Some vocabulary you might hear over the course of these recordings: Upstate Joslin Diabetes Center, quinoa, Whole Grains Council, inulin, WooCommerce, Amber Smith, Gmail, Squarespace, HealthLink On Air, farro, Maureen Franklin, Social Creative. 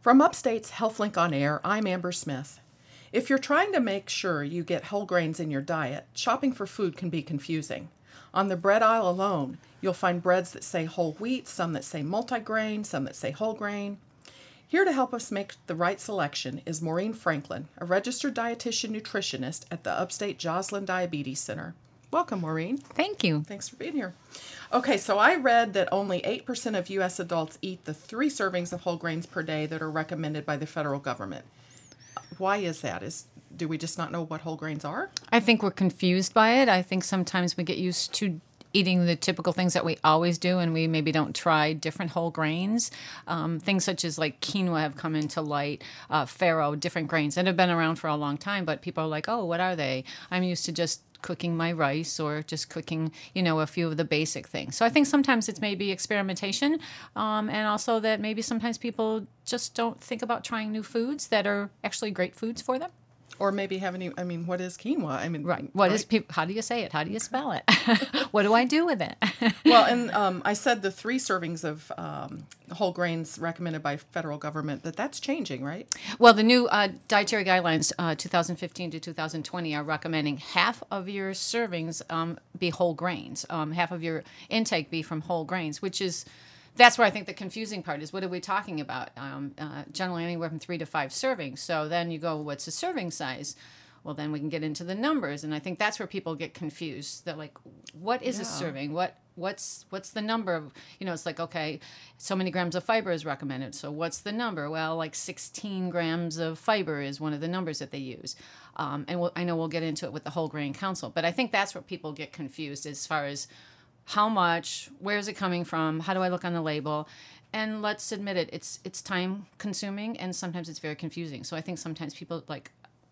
From Upstate's HealthLink On Air, I'm Amber Smith. If you're trying to make sure you get whole grains in your diet, shopping for food can be confusing. On the bread aisle alone, you'll find breads that say whole wheat, some that say multigrain, some that say whole grain. Here to help us make the right selection is Maureen Franklin, a registered dietitian nutritionist at the Upstate Joslin Diabetes Center. Welcome, Maureen. Thank you. Thanks for being here. Okay, so I read that only 8% of U.S. adults eat the 3 servings of whole grains per day that are recommended by the federal government. Why is that? Do we just not know what whole grains are? I think we're confused by it. I think sometimes we get used to eating the typical things that we always do, and we maybe don't try different whole grains. Things such as like quinoa have come into light, farro, different grains that have been around for a long time, but people are like, oh, what are they? I'm used to just cooking my rice or just cooking, a few of the basic things. So I think sometimes it's maybe experimentation, and also that maybe sometimes people just don't think about trying new foods that are actually great foods for them. Or maybe what is quinoa? Right. How do you say it? How do you spell it? What do I do with it? Well, and I said the 3 servings of whole grains recommended by federal government, but that's changing, right? Well, the new dietary guidelines, 2015 to 2020, are recommending half of your servings be whole grains, half of your intake be from whole grains, which is... That's where I think the confusing part is. What are we talking about? Generally anywhere from 3 to 5 servings. So then you go, what's the serving size? Well, then we can get into the numbers. And I think that's where people get confused. They're like, what is a serving? What's the number? It's like, okay, so many grams of fiber is recommended. So what's the number? Well, like 16 grams of fiber is one of the numbers that they use. I know we'll get into it with the Whole Grain Council. But I think that's where people get confused as far as how much, where is it coming from, how do I look on the label? And let's admit it, it's time-consuming, and sometimes it's very confusing. So I think sometimes people,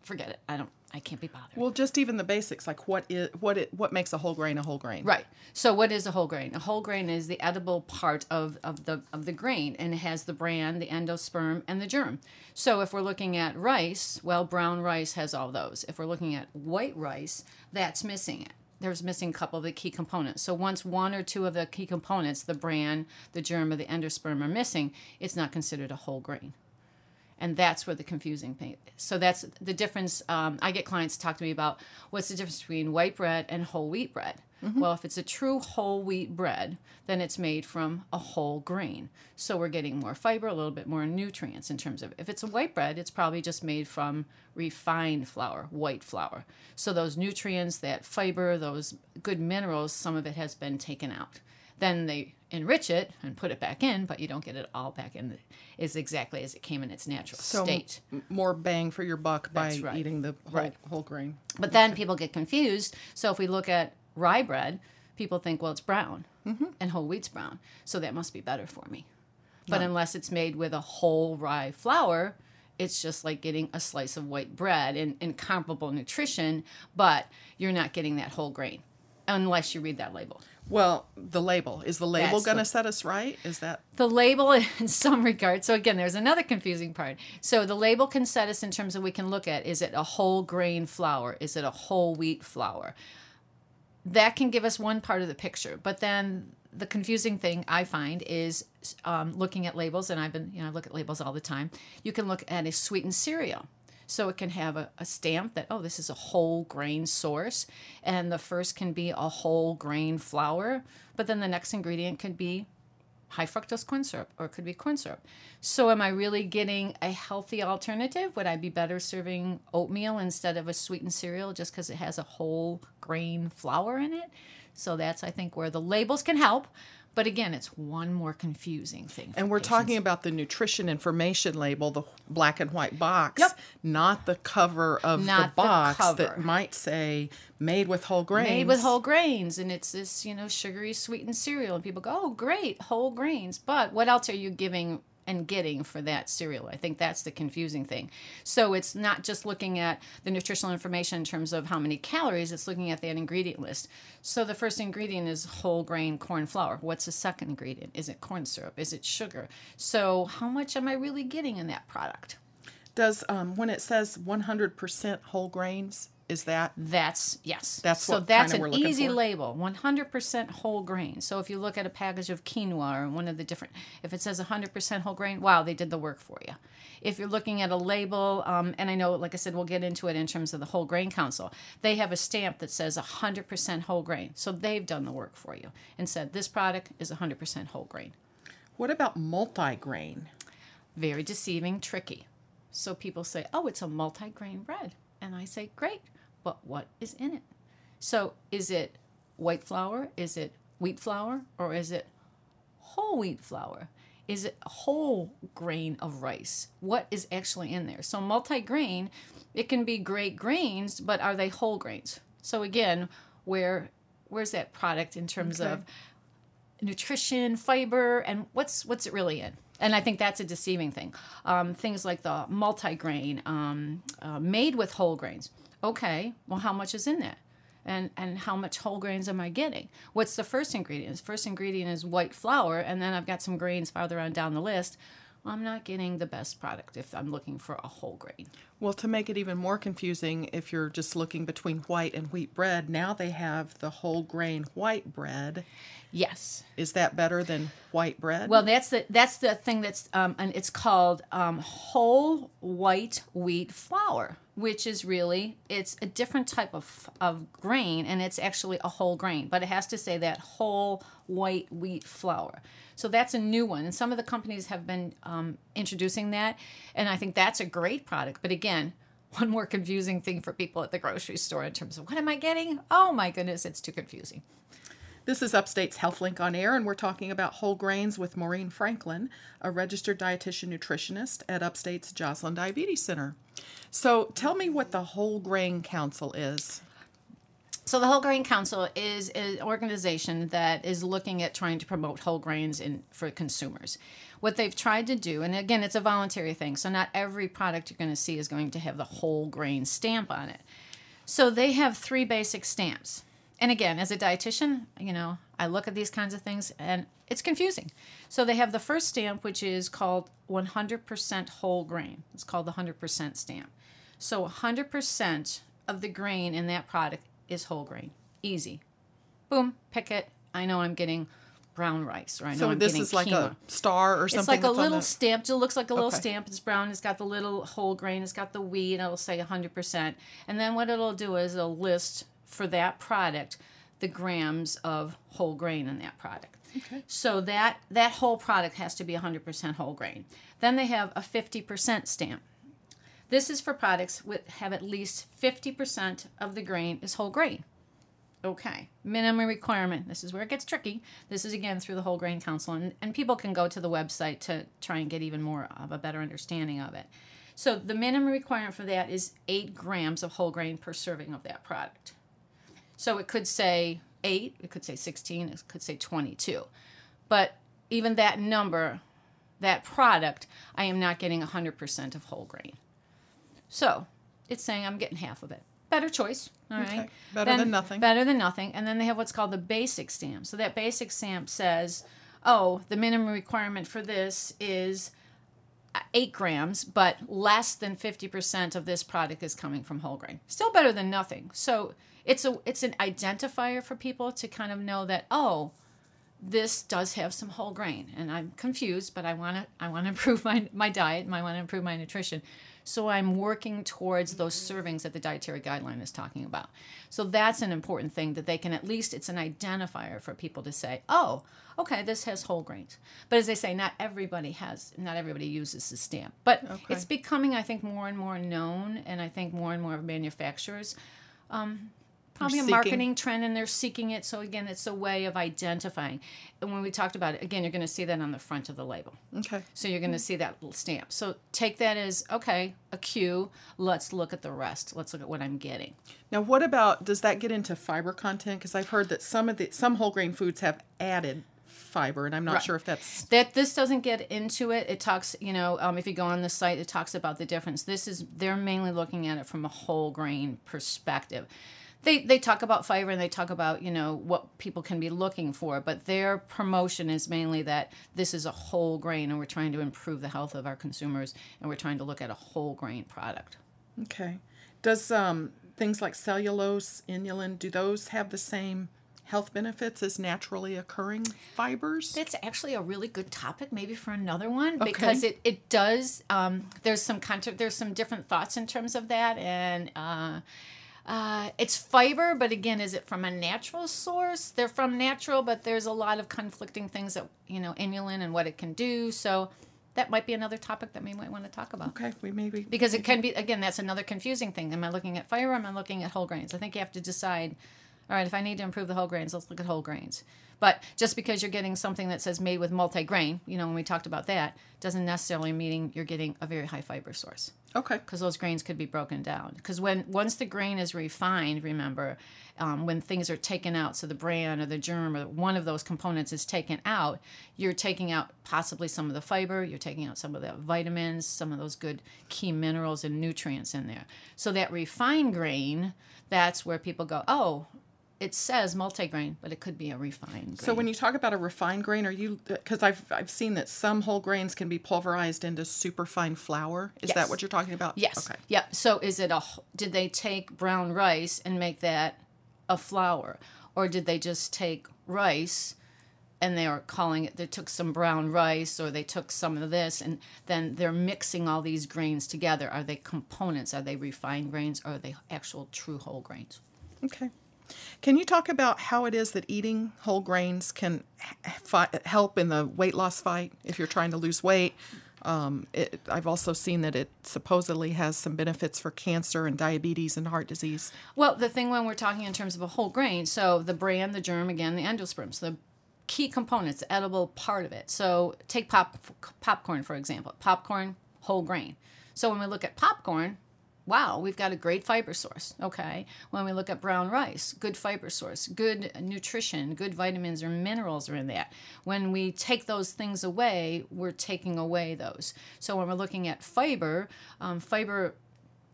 forget it, I can't be bothered. Well, just even the basics, what makes a whole grain a whole grain? Right. So what is a whole grain? A whole grain is the edible part of the grain, and it has the bran, the endosperm, and the germ. So if we're looking at rice, well, brown rice has all those. If we're looking at white rice, that's missing it. There's missing a couple of the key components. So once 1 or 2 of the key components, the bran, the germ, or the endosperm are missing, it's not considered a whole grain. And that's where the confusing thing is. So that's the difference. I get clients talk to me about what's the difference between white bread and whole wheat bread. Mm-hmm. Well, if it's a true whole wheat bread, then it's made from a whole grain. So we're getting more fiber, a little bit more nutrients in terms of if it's a white bread, it's probably just made from refined flour, white flour. So those nutrients, that fiber, those good minerals, some of it has been taken out. Then they enrich it and put it back in, but you don't get it all back in. It's exactly as it came in its natural state. More bang for your buck by eating the whole grain. But then people get confused. So if we look at rye bread, people think, well, it's brown, mm-hmm. and whole wheat's brown, so that must be better for me. But unless it's made with a whole rye flour, it's just like getting a slice of white bread and comparable nutrition, but you're not getting that whole grain unless you read that label. Well, the label. Is the label going to set us right? Is that the label in some regard? So again, there's another confusing part. So the label can set us in terms of we can look at, is it a whole grain flour? Is it a whole wheat flour? That can give us one part of the picture. But then the confusing thing I find is looking at labels, and I look at labels all the time. You can look at a sweetened cereal. So it can have a stamp that, oh, this is a whole grain source, and the first can be a whole grain flour, but then the next ingredient could be high fructose corn syrup, or it could be corn syrup. So am I really getting a healthy alternative? Would I be better serving oatmeal instead of a sweetened cereal just because it has a whole grain flour in it? So that's, I think, where the labels can help. But again, it's one more confusing thing. And we're talking about the nutrition information label, the black and white box, not the cover of the box that might say made with whole grains. Made with whole grains. And it's this, sugary sweetened cereal. And people go, oh, great, whole grains. But what else are you giving and getting for that cereal? I think that's the confusing thing. So it's not just looking at the nutritional information in terms of how many calories, it's looking at that ingredient list. So the first ingredient is whole grain corn flour. What's the second ingredient? Is it corn syrup? Is it sugar? So how much am I really getting in that product? Does when it says 100% whole grains, Is that? That's, yes. That's what kind of we're looking for. So that's an easy label, 100% whole grain. So if you look at a package of quinoa or one of the different, if it says 100% whole grain, wow, they did the work for you. If you're looking at a label, and I know, like I said, we'll get into it in terms of the Whole Grain Council, they have a stamp that says 100% whole grain. So they've done the work for you and said this product is 100% whole grain. What about multi-grain? Very deceiving, tricky. So people say, oh, it's a multi-grain bread. And I say, great, but what is in it? So is it white flour? Is it wheat flour? Or is it whole wheat flour? Is it a whole grain of rice? What is actually in there? So multi-grain, it can be great grains, but are they whole grains? So again, where's that product in terms of nutrition, fiber, and what's it really in? And I think that's a deceiving thing. Things like the multi-grain, made with whole grains. Okay, well, how much is in that? And how much whole grains am I getting? What's the first ingredient? The first ingredient is white flour, and then I've got some grains farther on down the list. I'm not getting the best product if I'm looking for a whole grain. Well, to make it even more confusing, if you're just looking between white and wheat bread, now they have the whole grain white bread. Yes. Is that better than white bread? Well, that's the thing that's, and it's called whole white wheat flour, which is really, it's a different type of grain, and it's actually a whole grain, but it has to say that whole white wheat flour. So that's a new one, and some of the companies have been introducing that, and I think that's a great product. But again, one more confusing thing for people at the grocery store in terms of what am I getting? Oh my goodness, it's too confusing. This is Upstate's HealthLink on Air, and we're talking about whole grains with Maureen Franklin, a registered dietitian nutritionist at Upstate's Joslin Diabetes Center. So tell me what the Whole Grain Council is. So the Whole Grain Council is an organization that is looking at trying to promote whole grains for consumers. What they've tried to do, and again, it's a voluntary thing, so not every product you're going to see is going to have the whole grain stamp on it. So they have three basic stamps. And again, as a dietitian, you know, I look at these kinds of things and it's confusing. So they have the first stamp, which is called 100% whole grain. It's called the 100% stamp. So 100% of the grain in that product is whole grain. Easy. Boom, pick it. I know I'm getting brown rice, or I know I'm getting quinoa. So this is like a star or something? It's like a little stamp. It looks like a little stamp. It's brown. It's got the little whole grain. It's got the wheat. It'll say 100%. And then what it'll do is it'll list for that product the grams of whole grain in that product. Okay. So that whole product has to be 100% whole grain. Then they have a 50% stamp. This is for products that have at least 50% of the grain is whole grain. Okay, minimum requirement. This is where it gets tricky. This is, again, through the Whole Grain Council, and people can go to the website to try and get even more of a better understanding of it. So the minimum requirement for that is 8 grams of whole grain per serving of that product. So it could say 8, it could say 16, it could say 22. But even that number, that product, I am not getting 100% of whole grain. So it's saying I'm getting half of it. Better choice, all right? Okay. Better than nothing. Better than nothing. And then they have what's called the basic stamp. So that basic stamp says, oh, the minimum requirement for this is 8 grams, but less than 50% of this product is coming from whole grain. Still better than nothing. So it's an identifier for people to kind of know that, oh, this does have some whole grain, and I'm confused, but I want to improve my diet, and I want to improve my nutrition. So I'm working towards those servings that the dietary guideline is talking about. So that's an important thing that they can, at least it's an identifier for people to say, oh, okay, this has whole grains. But as they say, not everybody uses the stamp. But it's becoming, I think, more and more known, and I think more and more of manufacturers, probably a marketing trend, and they're seeking it. So again, it's a way of identifying. And when we talked about it, again, you're going to see that on the front of the label. Okay. So you're going to see that little stamp. So take that as, okay, a cue. Let's look at the rest. Let's look at what I'm getting. Now, what about, does that get into fiber content? Because I've heard that some whole grain foods have added fiber, and I'm not sure if that's... This doesn't get into it. It talks, you know, if you go on the site, it talks about the difference. They're mainly looking at it from a whole grain perspective. They talk about fiber, and they talk about, you know, what people can be looking for, but their promotion is mainly that this is a whole grain, and we're trying to improve the health of our consumers, and we're trying to look at a whole grain product. Okay. Does things like cellulose, inulin, do those have the same health benefits as naturally occurring fibers? That's actually a really good topic, maybe for another one, because it does, there's some different thoughts in terms of that, and it's fiber, but again, is it from a natural source? They're from natural, but there's a lot of conflicting things that, you know, inulin and what it can do. So that might be another topic that we might want to talk about. Okay, we maybe. Because it can be, again, that's another confusing thing. Am I looking at fiber or am I looking at whole grains? I think you have to decide, all right, if I need to improve the whole grains, let's look at whole grains. But just because you're getting something that says made with multi-grain, you know, when we talked about that, doesn't necessarily mean you're getting a very high fiber source. Okay. Because those grains could be broken down. Because once the grain is refined, remember, when things are taken out, so the bran or the germ or one of those components is taken out, you're taking out possibly some of the fiber, you're taking out some of the vitamins, some of those good key minerals and nutrients in there. So that refined grain, that's where people go, oh, it says multigrain, but it could be a refined grain. So when you talk about a refined grain, are you, because I've seen that some whole grains can be pulverized into superfine flour. Is that what you're talking about? Yes. Okay. Yeah. So is it did they take brown rice and make that a flour, or did they just take rice and they are calling it, they took some brown rice or they took some of this, and then they're mixing all these grains together. Are they components? Are they refined grains? Or are they actual true whole grains? Okay. Can you talk about how it is that eating whole grains can help in the weight loss fight if you're trying to lose weight? I've also seen that it supposedly has some benefits for cancer and diabetes and heart disease. Well, the thing when we're talking in terms of a whole grain, so the bran, the germ, again, the endosperms, the key components, the edible part of it. So take popcorn, for example. Popcorn, whole grain. So when we look at popcorn, wow, we've got a great fiber source, okay? When we look at brown rice, good fiber source, good nutrition, good vitamins or minerals are in that. When we take those things away, we're taking away those. So when we're looking at fiber,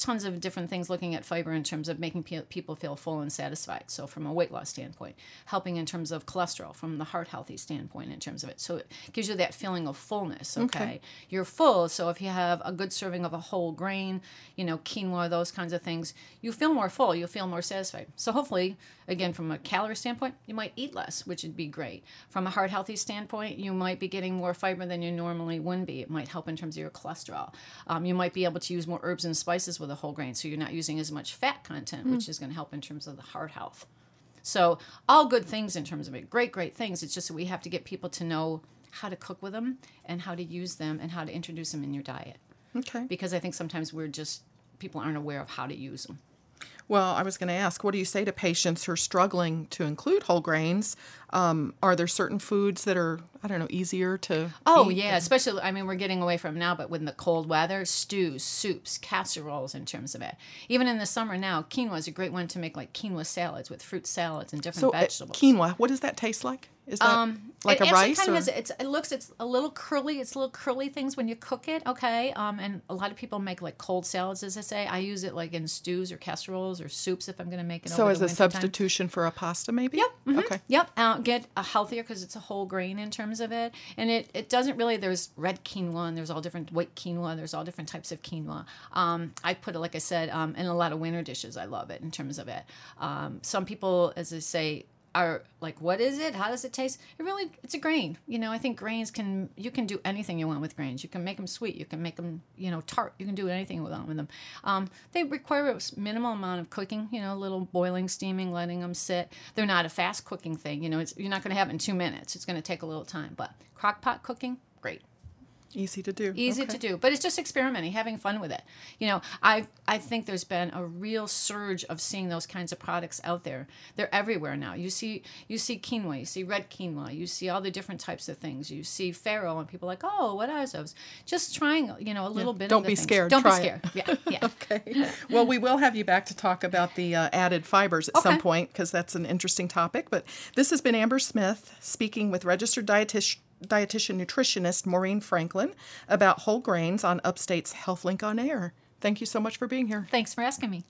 tons of different things looking at fiber in terms of making people feel full and satisfied. So from a weight loss standpoint, helping in terms of cholesterol, from the heart healthy standpoint in terms of it. So it gives you that feeling of fullness, okay? You're full, so if you have a good serving of a whole grain, you know, quinoa, those kinds of things, you feel more full, you feel more satisfied. So hopefully, again, from a calorie standpoint, you might eat less, which would be great. From a heart healthy standpoint, you might be getting more fiber than you normally would be. It might help in terms of your cholesterol. You might be able to use more herbs and spices with the whole grain, so you're not using as much fat content, which is going to help in terms of the heart health. So all good things in terms of it, great things. It's just that we have to get people to know how to cook with them and how to use them and how to introduce them in your diet. Okay. Because I think sometimes people aren't aware of how to use them. Well, I was going to ask, what do you say to patients who are struggling to include whole grains? Are there certain foods that are, I don't know, easier to eat? Yeah, especially, I mean, we're getting away from now, but with the cold weather, stews, soups, casseroles in terms of it. Even in the summer now, quinoa is a great one to make, like quinoa salads with fruit salads and different vegetables. Quinoa, what does that taste like? Is that like a rice? Kind of it's a little curly. It's little curly things when you cook it, okay? And a lot of people make like cold salads, as I say. I use it like in stews or casseroles or soups if I'm going to make it. So as a substitution for a pasta, maybe? Yep. Mm-hmm. Okay. Yep. Get a healthier because it's a whole grain in terms of it. And it doesn't really, there's red quinoa and there's all different white quinoa. There's all different types of quinoa. I put it, like I said, in a lot of winter dishes. I love it in terms of it. Some people, as I say, are like, what is it? How does it taste? It's a grain. You know, I think grains you can do anything you want with grains. You can make them sweet. You can make them, you know, tart. You can do anything with them. They require a minimal amount of cooking, you know, a little boiling, steaming, letting them sit. They're not a fast cooking thing. You know, you're not going to have it in 2 minutes. It's going to take a little time. But crock pot cooking, great. Easy to do. Easy to do. But it's just experimenting, having fun with it. You know, I think there's been a real surge of seeing those kinds of products out there. They're everywhere now. You see quinoa, you see red quinoa, you see all the different types of things. You see farro and people are like, oh, what are those? Just trying, you know, a little bit of the things. Don't be scared. Yeah. Okay. Well, we will have you back to talk about the added fibers at some point, because that's an interesting topic. But this has been Amber Smith speaking with registered dietitian nutritionist Maureen Franklin about whole grains on Upstate's HealthLink On Air. Thank you so much for being here. Thanks for asking me.